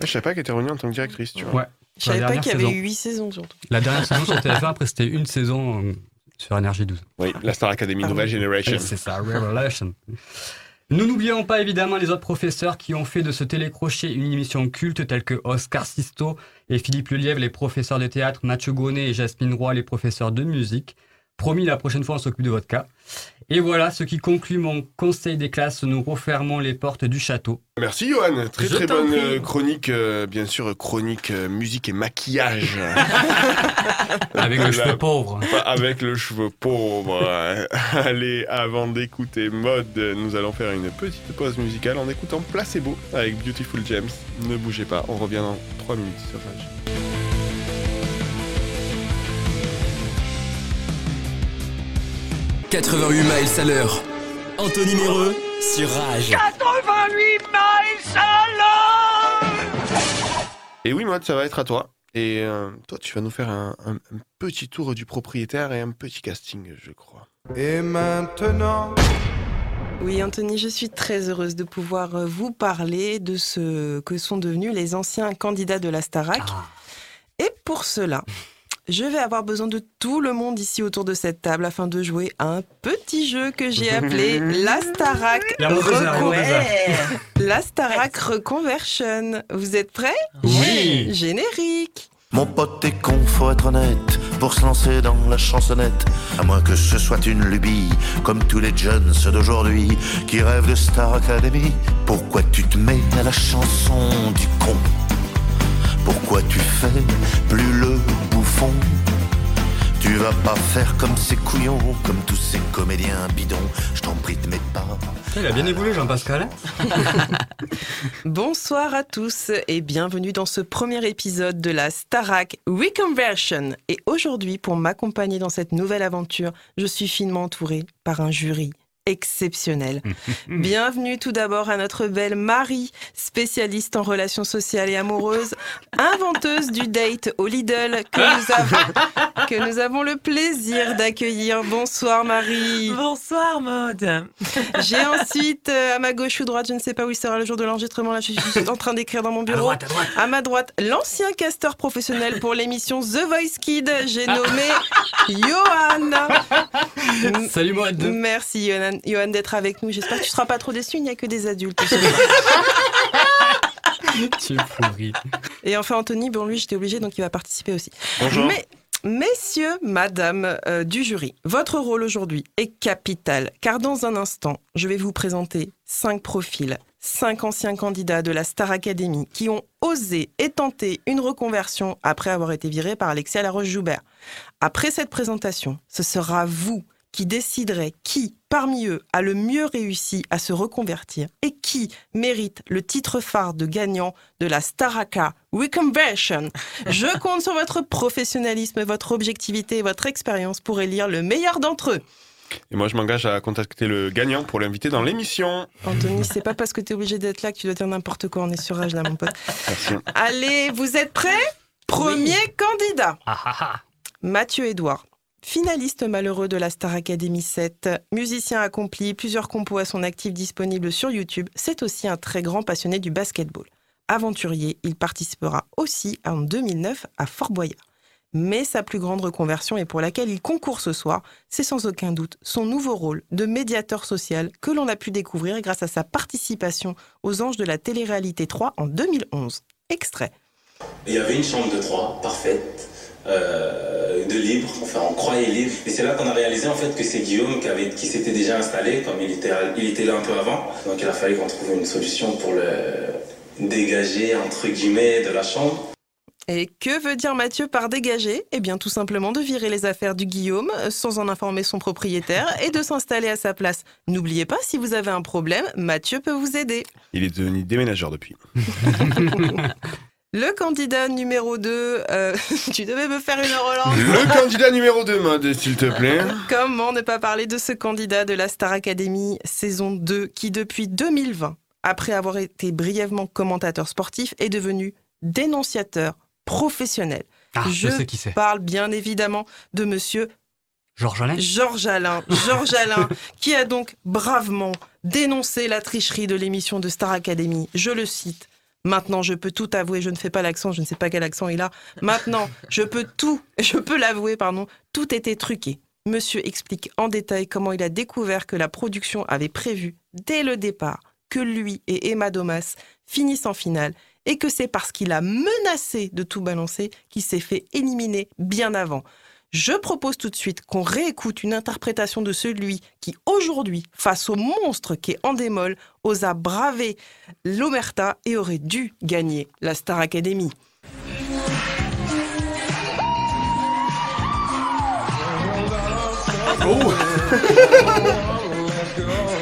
Je savais pas qu'elle était revenue en tant que directrice, tu vois. Ouais. Je savais pas qu'il y avait eu huit saisons surtout. La dernière saison sur T F un, après c'était une saison euh, sur N R J douze. Oui, la Star Academy, ah, Nouvelle oui. Generation. C'est ça, Revelation. Nous n'oublions pas évidemment les autres professeurs qui ont fait de ce télécrochet une émission culte, tels que Oscar Sisto et Philippe Lelièvre, les professeurs de théâtre, Mathieu Gonnet et Jasmine Roy, les professeurs de musique. Promis, la prochaine fois, on s'occupe de votre cas. Et voilà, ce qui conclut mon conseil des classes. Nous refermons les portes du château. Merci, Johan. Très, Je très bonne prie. chronique. Euh, bien sûr, chronique euh, musique et maquillage. Avec le cheveu pauvre. Avec le cheveu pauvre. Allez, avant d'écouter mode, nous allons faire une petite pause musicale en écoutant Placebo avec Beautiful James. Ne bougez pas, on revient dans trois minutes sur Rage. quatre-vingt-huit miles à l'heure. Anthony Méreux sur Rage. quatre-vingt-huit miles à l'heure. Et oui, Maud, ça va être à toi. Et euh, toi, tu vas nous faire un, un, un petit tour du propriétaire et un petit casting, je crois. Et maintenant... Oui, Anthony, je suis très heureuse de pouvoir vous parler de ce que sont devenus les anciens candidats de la Starac. Ah. Et pour cela... je vais avoir besoin de tout le monde ici autour de cette table afin de jouer à un petit jeu que j'ai appelé la Starac Recon... la Starac Reconversion. Vous êtes prêts ? Oui. Générique. Mon pote est con, faut être honnête, pour se lancer dans la chansonnette. À moins que ce soit une lubie, comme tous les jeunes ceux d'aujourd'hui, qui rêvent de Star Academy. Pourquoi tu te mets à la chanson du con ? Pourquoi tu fais plus le bouffon? Tu vas pas faire comme ces couillons, comme tous ces comédiens bidons. Je t'en prie, te mets pas. Il a bien évolué, Jean-Pascal. Bonsoir à tous et bienvenue dans ce premier épisode de la Starac Reconversion. Et aujourd'hui, pour m'accompagner dans cette nouvelle aventure, je suis finement entourée par un jury exceptionnel. Bienvenue tout d'abord à notre belle Marie, spécialiste en relations sociales et amoureuses, inventeuse du date au Lidl que nous avons, que nous avons le plaisir d'accueillir. Bonsoir Marie. Bonsoir Maud. J'ai ensuite euh, à ma gauche ou droite, je ne sais pas où il sera le jour de l'enregistrement, là je suis en train d'écrire dans mon bureau. À, droite, à, droite. À ma droite, l'ancien casteur professionnel pour l'émission The Voice Kid, j'ai nommé Johan. Salut Maud. Merci Johan. Johan d'être avec nous, j'espère que tu ne seras pas trop déçu, il n'y a que des adultes. Tu es pourri. Et enfin Anthony, bon lui j'étais obligée donc il va participer aussi. Bonjour. Mais, messieurs, madame euh, du jury, votre rôle aujourd'hui est capital, car dans un instant, je vais vous présenter cinq profils, cinq anciens candidats de la Star Academy qui ont osé et tenté une reconversion après avoir été virés par Alexia Laroche-Joubert. Après cette présentation, ce sera vous qui déciderait qui, parmi eux, a le mieux réussi à se reconvertir et qui mérite le titre phare de gagnant de la Staraka Reconversion. Je compte sur votre professionnalisme, votre objectivité et votre expérience pour élire le meilleur d'entre eux. Et moi, je m'engage à contacter le gagnant pour l'inviter dans l'émission. Anthony, c'est pas parce que t'es obligé d'être là que tu dois dire n'importe quoi. On est sur Rage, là, mon pote. Merci. Allez, vous êtes prêts ? Premier oui. candidat. Ah, ah, ah. Mathieu Edouard. Finaliste malheureux de la Star Academy sept, musicien accompli, plusieurs compos à son actif disponibles sur YouTube, c'est aussi un très grand passionné du basketball. Aventurier, il participera aussi en deux mille neuf à Fort Boyard. Mais sa plus grande reconversion et pour laquelle il concourt ce soir, c'est sans aucun doute son nouveau rôle de médiateur social que l'on a pu découvrir grâce à sa participation aux Anges de la télé-réalité trois en deux mille onze. Extrait. Il y avait une chambre de trois, parfaite. Euh, de libre, enfin on croyait libre et c'est là qu'on a réalisé en fait que c'est Guillaume qui, avait, qui s'était déjà installé comme il était, il était là un peu avant, donc il a fallu qu'on trouve une solution pour le dégager entre guillemets de la chambre. Et que veut dire Mathieu par dégager? Eh bien tout simplement de virer les affaires du Guillaume sans en informer son propriétaire et de s'installer à sa place. N'oubliez pas, si vous avez un problème, Mathieu peut vous aider. Il est devenu déménageur depuis. Le candidat numéro deux, euh, tu devais me faire une relance. Le candidat numéro deux, Mad, s'il te plaît. Comment ne pas parler de ce candidat de la Star Academy saison deux qui depuis deux mille vingt, après avoir été brièvement commentateur sportif, est devenu dénonciateur professionnel. Ah, je je sais qui c'est. Parle bien évidemment de monsieur Georges Alain. Georges Alain, Georges Alain, qui a donc bravement dénoncé la tricherie de l'émission de Star Academy. Je le cite. Maintenant, je peux tout avouer, je ne fais pas l'accent, je ne sais pas quel accent il a. Maintenant, je peux tout, je peux l'avouer, pardon, tout était truqué. Monsieur explique en détail comment il a découvert que la production avait prévu, dès le départ, que lui et Emma Domas finissent en finale et que c'est parce qu'il a menacé de tout balancer qu'il s'est fait éliminer bien avant. Je propose tout de suite qu'on réécoute une interprétation de celui qui, aujourd'hui, face au monstre qui est en démol, osa braver l'omerta et aurait dû gagner la Star Academy. Oh.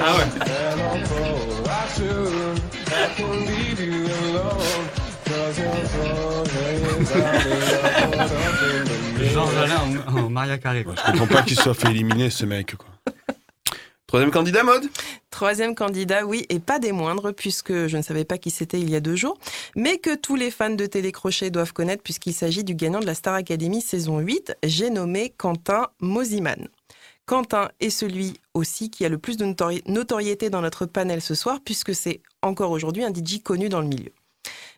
Ah ouais. Georges Alain en, en Maria Carré. Ouais, je comprends pas qu'il soit fait éliminer ce mec, quoi. Troisième candidat, mode. Troisième candidat, oui, et pas des moindres, puisque je ne savais pas qui c'était il y a deux jours, mais que tous les fans de Télécrochet doivent connaître, puisqu'il s'agit du gagnant de la Star Academy saison huit, j'ai nommé Quentin Mosiman. Quentin est celui aussi qui a le plus de notori- notoriété dans notre panel ce soir, puisque c'est encore aujourd'hui un D J connu dans le milieu.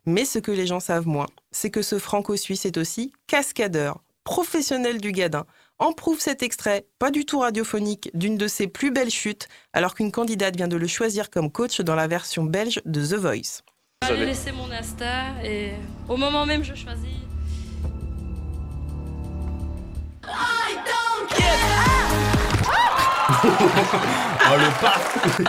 Mais ce que les gens savent moins, c'est que ce franco-suisse est aussi cascadeur, professionnel du gadin. En prouve cet extrait, pas du tout radiophonique, d'une de ses plus belles chutes, alors qu'une candidate vient de le choisir comme coach dans la version belge de The Voice. J'ai laissé mon Insta et au moment même je choisis. I don't care. Oh le paf.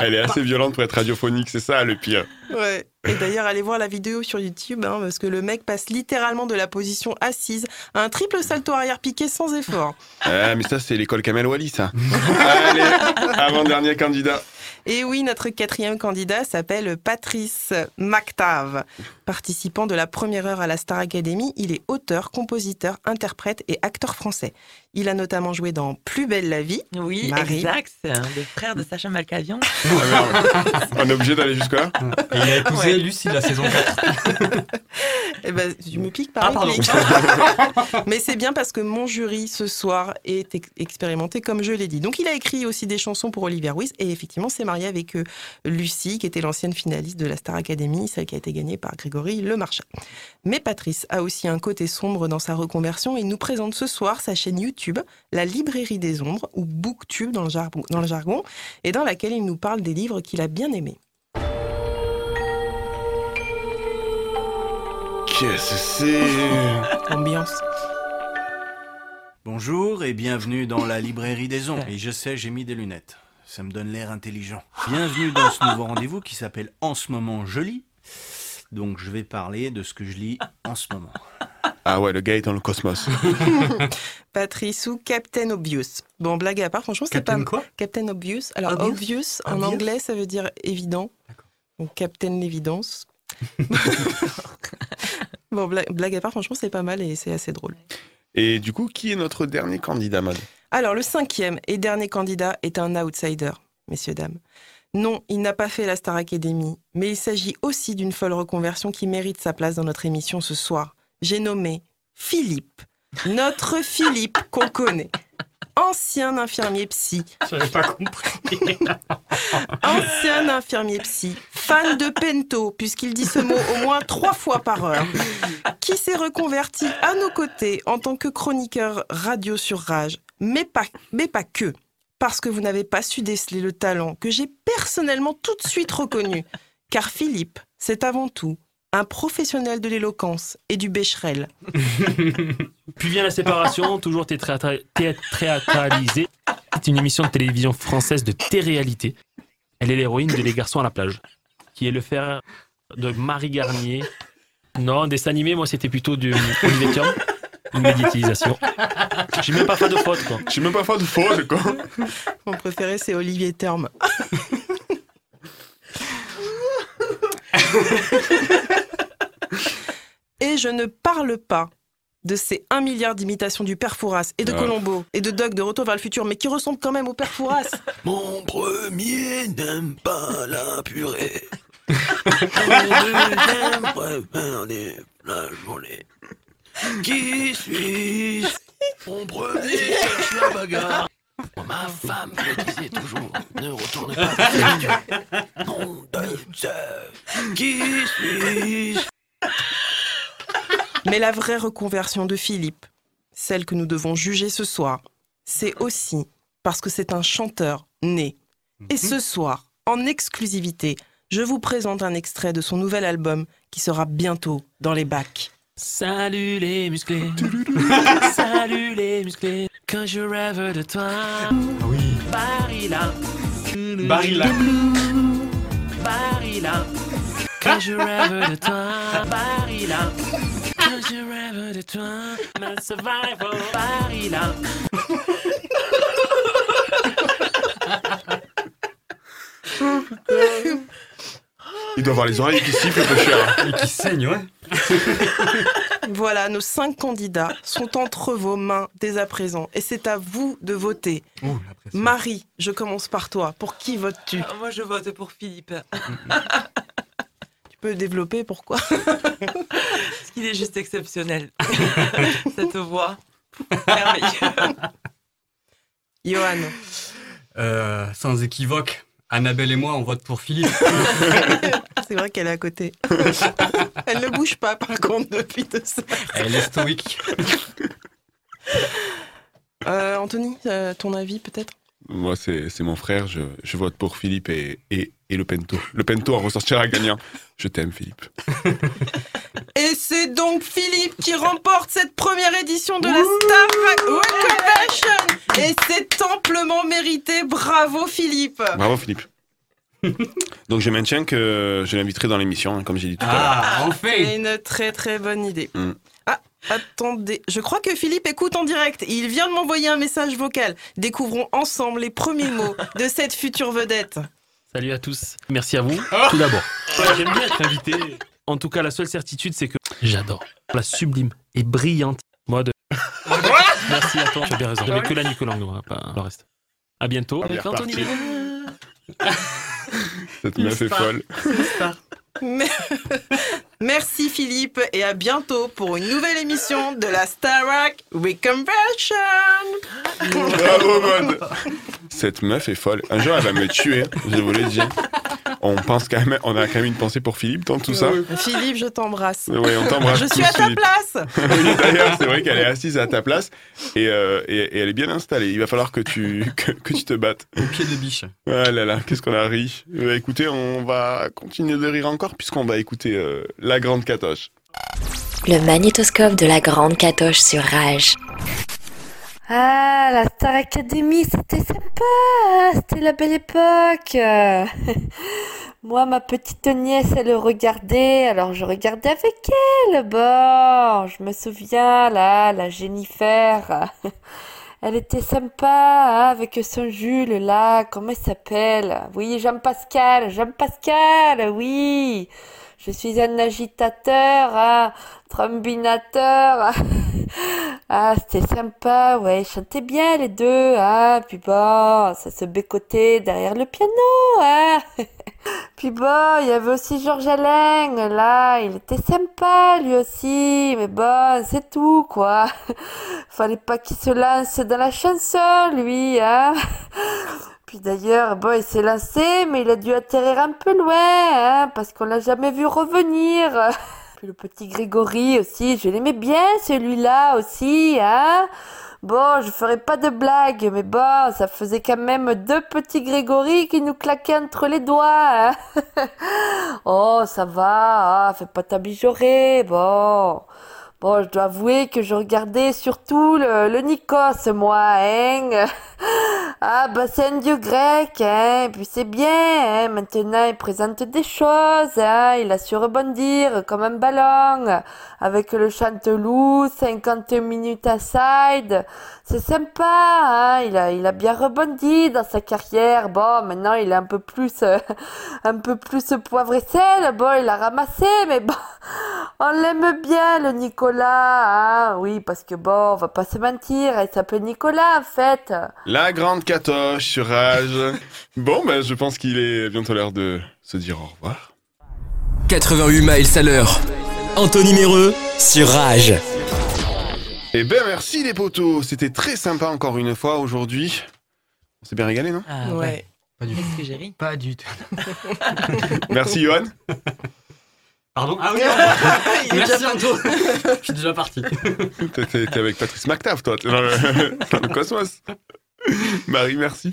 Elle est assez violente pour être radiophonique, c'est ça le pire. Ouais. Et d'ailleurs, allez voir la vidéo sur YouTube, hein, parce que le mec passe littéralement de la position assise à un triple salto arrière piqué sans effort. Ah, mais ça, c'est l'école Kamel Wally, ça. Allez, avant-dernier candidat. Et oui, notre quatrième candidat s'appelle Patrice McTav. Participant de la première heure à la Star Academy, il est auteur, compositeur, interprète et acteur français. Il a notamment joué dans Plus belle la vie. Oui, Marie. Exact, c'est un des frères de Sacha Malkavian. Ah merde. On est obligé d'aller jusque-là. Et il a épousé ouais. Lucie la saison quatre. Eh ben, je me pique par ah, les mais c'est bien parce que mon jury ce soir est ex- expérimenté, comme je l'ai dit. Donc il a écrit aussi des chansons pour Olivia Ruiz et effectivement s'est marié avec euh, Lucie, qui était l'ancienne finaliste de la Star Academy, celle qui a été gagnée par Grégory Lemarchand. Mais Patrice a aussi un côté sombre dans sa reconversion et il nous présente ce soir sa chaîne YouTube, La Librairie des Ombres, ou Booktube dans le, jar- dans le jargon, et dans laquelle il nous parle des livres qu'il a bien aimés. Qu'est-ce que c'est ? Ambiance. Bonjour et bienvenue dans la librairie des ondes. Et je sais, j'ai mis des lunettes. Ça me donne l'air intelligent. Bienvenue dans ce nouveau rendez-vous qui s'appelle En ce moment je lis. Donc je vais parler de ce que je lis en ce moment. Ah ouais, le gars est dans le cosmos. Patrice ou Captain Obvious. Bon, blague à part, franchement, c'est Captain pas... Captain quoi ? Captain Obvious. Alors, Obvious, Obvious en Obvious. Anglais, ça veut dire évident. D'accord. Donc, Captain l'évidence. Bon, blague à part, franchement, c'est pas mal et c'est assez drôle. Et du coup, qui est notre dernier candidat, Mad ? Alors, le cinquième et dernier candidat est un outsider, messieurs, dames. Non, il n'a pas fait la Star Academy, mais il s'agit aussi d'une folle reconversion qui mérite sa place dans notre émission ce soir. J'ai nommé Philippe, notre Philippe qu'on connaît. Ancien infirmier psy. Je n'avais pas compris. Ancien infirmier psy, fan de Pento, puisqu'il dit ce mot au moins trois fois par heure, qui s'est reconverti à nos côtés en tant que chroniqueur radio sur Rage, mais pas, mais pas que, parce que vous n'avez pas su déceler le talent que j'ai personnellement tout de suite reconnu. Car Philippe, c'est avant tout un professionnel de l'éloquence et du bécherel. Puis vient la séparation, toujours théâtralisée. C'est une émission de télévision française de télé-réalité. Elle est l'héroïne de Les Garçons à la plage, qui est le frère de Marie Garnier, Non, un dessin animé, moi, c'était plutôt du Olivetum. Une médiatisation. Je suis même pas fan de faute, quoi. Je suis même pas fan de faute, quoi. Mon préféré, c'est Olivier Terme. Et je ne parle pas de ces un milliard d'imitations du Père Fouras et de ouais. Colombo et de Doc de Retour vers le futur, mais qui ressemblent quand même au Père Fouras. Mon premier n'aime pas la purée. Mon deuxième la journée. Qui suis-je? Mon premier cherche la bagarre. Ma femme me disait toujours, ne retournez pas à mon deuil. Qui suis-je? Mais la vraie reconversion de Philippe, celle que nous devons juger ce soir, c'est aussi parce que c'est un chanteur né. Et ce soir, en exclusivité, je vous présente un extrait de son nouvel album qui sera bientôt dans les bacs. Salut les musclés, salut les musclés, quand je rêve de toi, oui. Barilla, Barilla, Barilla, quand je rêve de toi, Barilla, quand je rêve de toi, my survival, Barilla. Il doit avoir les oreilles qui sifflent peu cher. Et qui saignent, ouais. Voilà, nos cinq candidats sont entre vos mains dès à présent. Et c'est à vous de voter. Ouh, Marie, je commence par toi. Pour qui votes-tu? ah, Moi, je vote pour Philippe. Tu peux développer pourquoi? Parce qu'il est juste exceptionnel. Cette voix. Merveilleux. Johan. Euh, sans équivoque. Annabelle et moi, on vote pour Philippe. C'est vrai qu'elle est à côté. Elle ne bouge pas, par contre, depuis deux heures. Elle est stoïque. euh, Anthony, euh, ton avis, peut-être? Moi, c'est, c'est mon frère. Je, je vote pour Philippe et, et, et le Pento. Le Pento en ressortira gagnant. Je t'aime, Philippe. Et c'est donc Philippe qui remporte cette première édition de la Star Academy. Et c'est amplement mérité. Bravo, Philippe. Bravo, Philippe. Donc, je maintiens que je l'inviterai dans l'émission, comme j'ai dit tout à l'heure. Ah, on fait. C'est une très, très bonne idée. Mm. Ah, attendez. Je crois que Philippe écoute en direct. Il vient de m'envoyer un message vocal. Découvrons ensemble les premiers mots de cette future vedette. Salut à tous. Merci à vous, oh. tout d'abord. Ouais, j'aime bien être invité. En tout cas, la seule certitude, c'est que j'adore la sublime et brillante mode. Merci à toi, tu as bien raison. J'avais que la Nicolango, hein, pas le reste. À bientôt. Avec Anthony. Cette meuf est folle. Merci Philippe et à bientôt pour une nouvelle émission de la Starac Reconversion. Bravo mode. Cette meuf est folle. Un jour, elle va me tuer. Je vous le dis. On pense quand même, on a quand même une pensée pour Philippe dans tout ça. Philippe, je t'embrasse. Oui, on t'embrasse. Je suis à ta Philippe. place. Oui, d'ailleurs, c'est vrai qu'elle est assise à ta place et, euh, et, et elle est bien installée. Il va falloir que tu que, que tu te battes. Au pied des biches. Ah là là, qu'est-ce qu'on a ri. Euh, écoutez, on va continuer de rire encore puisqu'on va écouter euh, la Grande Catoche. Le magnétoscope de la Grande Catoche sur Rage. Ah, la Star Academy, c'était sympa, c'était la belle époque. Moi, ma petite nièce, elle regardait, alors je regardais avec elle. Bon, je me souviens, là, la Jenifer, elle était sympa, avec son Jules, là, comment il s'appelle? Oui, Jean-Pascal, Jean-Pascal, oui. Je suis un agitateur, un trombinateur. Ah, c'était sympa, ouais, ils chantaient bien les deux, hein, puis bon, ça se bécotait derrière le piano, hein. Puis bon, il y avait aussi Georges Alain, là, il était sympa lui aussi, mais bon, c'est tout, quoi. Fallait pas qu'il se lance dans la chanson, lui, hein. Puis d'ailleurs, bon, il s'est lancé, mais il a dû atterrir un peu loin, hein, parce qu'on l'a jamais vu revenir. Puis le petit Grégory aussi, je l'aimais bien celui-là aussi, hein. Bon, je ferai pas de blague, mais bon, ça faisait quand même deux petits Grégory qui nous claquaient entre les doigts, hein. Oh, ça va, hein, fais pas ta mijaurée, bon. Bon, je dois avouer que je regardais surtout le, le Nikos, moi, hein. Ah bah c'est un dieu grec, hein, et puis c'est bien, hein, maintenant il présente des choses, hein, il a su rebondir comme un ballon, avec le chanteloup, cinquante minutes à side, c'est sympa, hein, il a, il a bien rebondi dans sa carrière, bon maintenant il est un peu plus, euh, un peu plus poivre et sel, bon il a ramassé, mais bon, on l'aime bien le Nicolas, hein, oui parce que bon, on va pas se mentir, il s'appelle Nicolas en fait. La grande Catoche sur Rage. Bon, ben, je pense qu'il est bientôt l'heure de se dire au revoir. quatre-vingt-huit miles à l'heure. Anthony Méreux sur Rage. Eh ben, merci les potos. C'était très sympa encore une fois aujourd'hui. On s'est bien régalé, non? Ah, ouais. ouais. Pas du tout. Est-ce que j'ai ri? Pas du tout. Merci, Johan. Pardon? Ah oui, merci Anto. Je suis déjà parti. T'es avec Patrice McTaff, toi. T'es dans le, dans le cosmos. Marie, merci.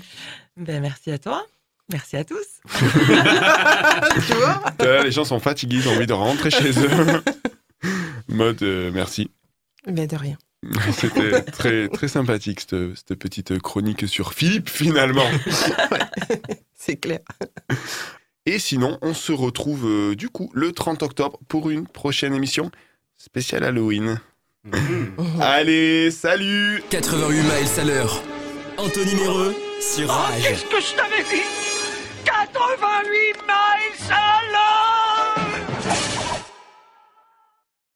Ben, merci à toi. Merci à tous. Tu vois euh, les gens sont fatigués, ils ont envie de rentrer chez eux. Mode, euh, merci. Ben, de rien. C'était très, très sympathique, cette, cette petite chronique sur Philippe, finalement. Ouais. C'est clair. Et sinon, on se retrouve euh, du coup le trente octobre pour une prochaine émission spéciale Halloween. Mmh. Allez, salut. Quatre-vingt-huit miles à l'heure. Anthony Méreux sur Rage. Oh, qu'est-ce que je t'avais dit ?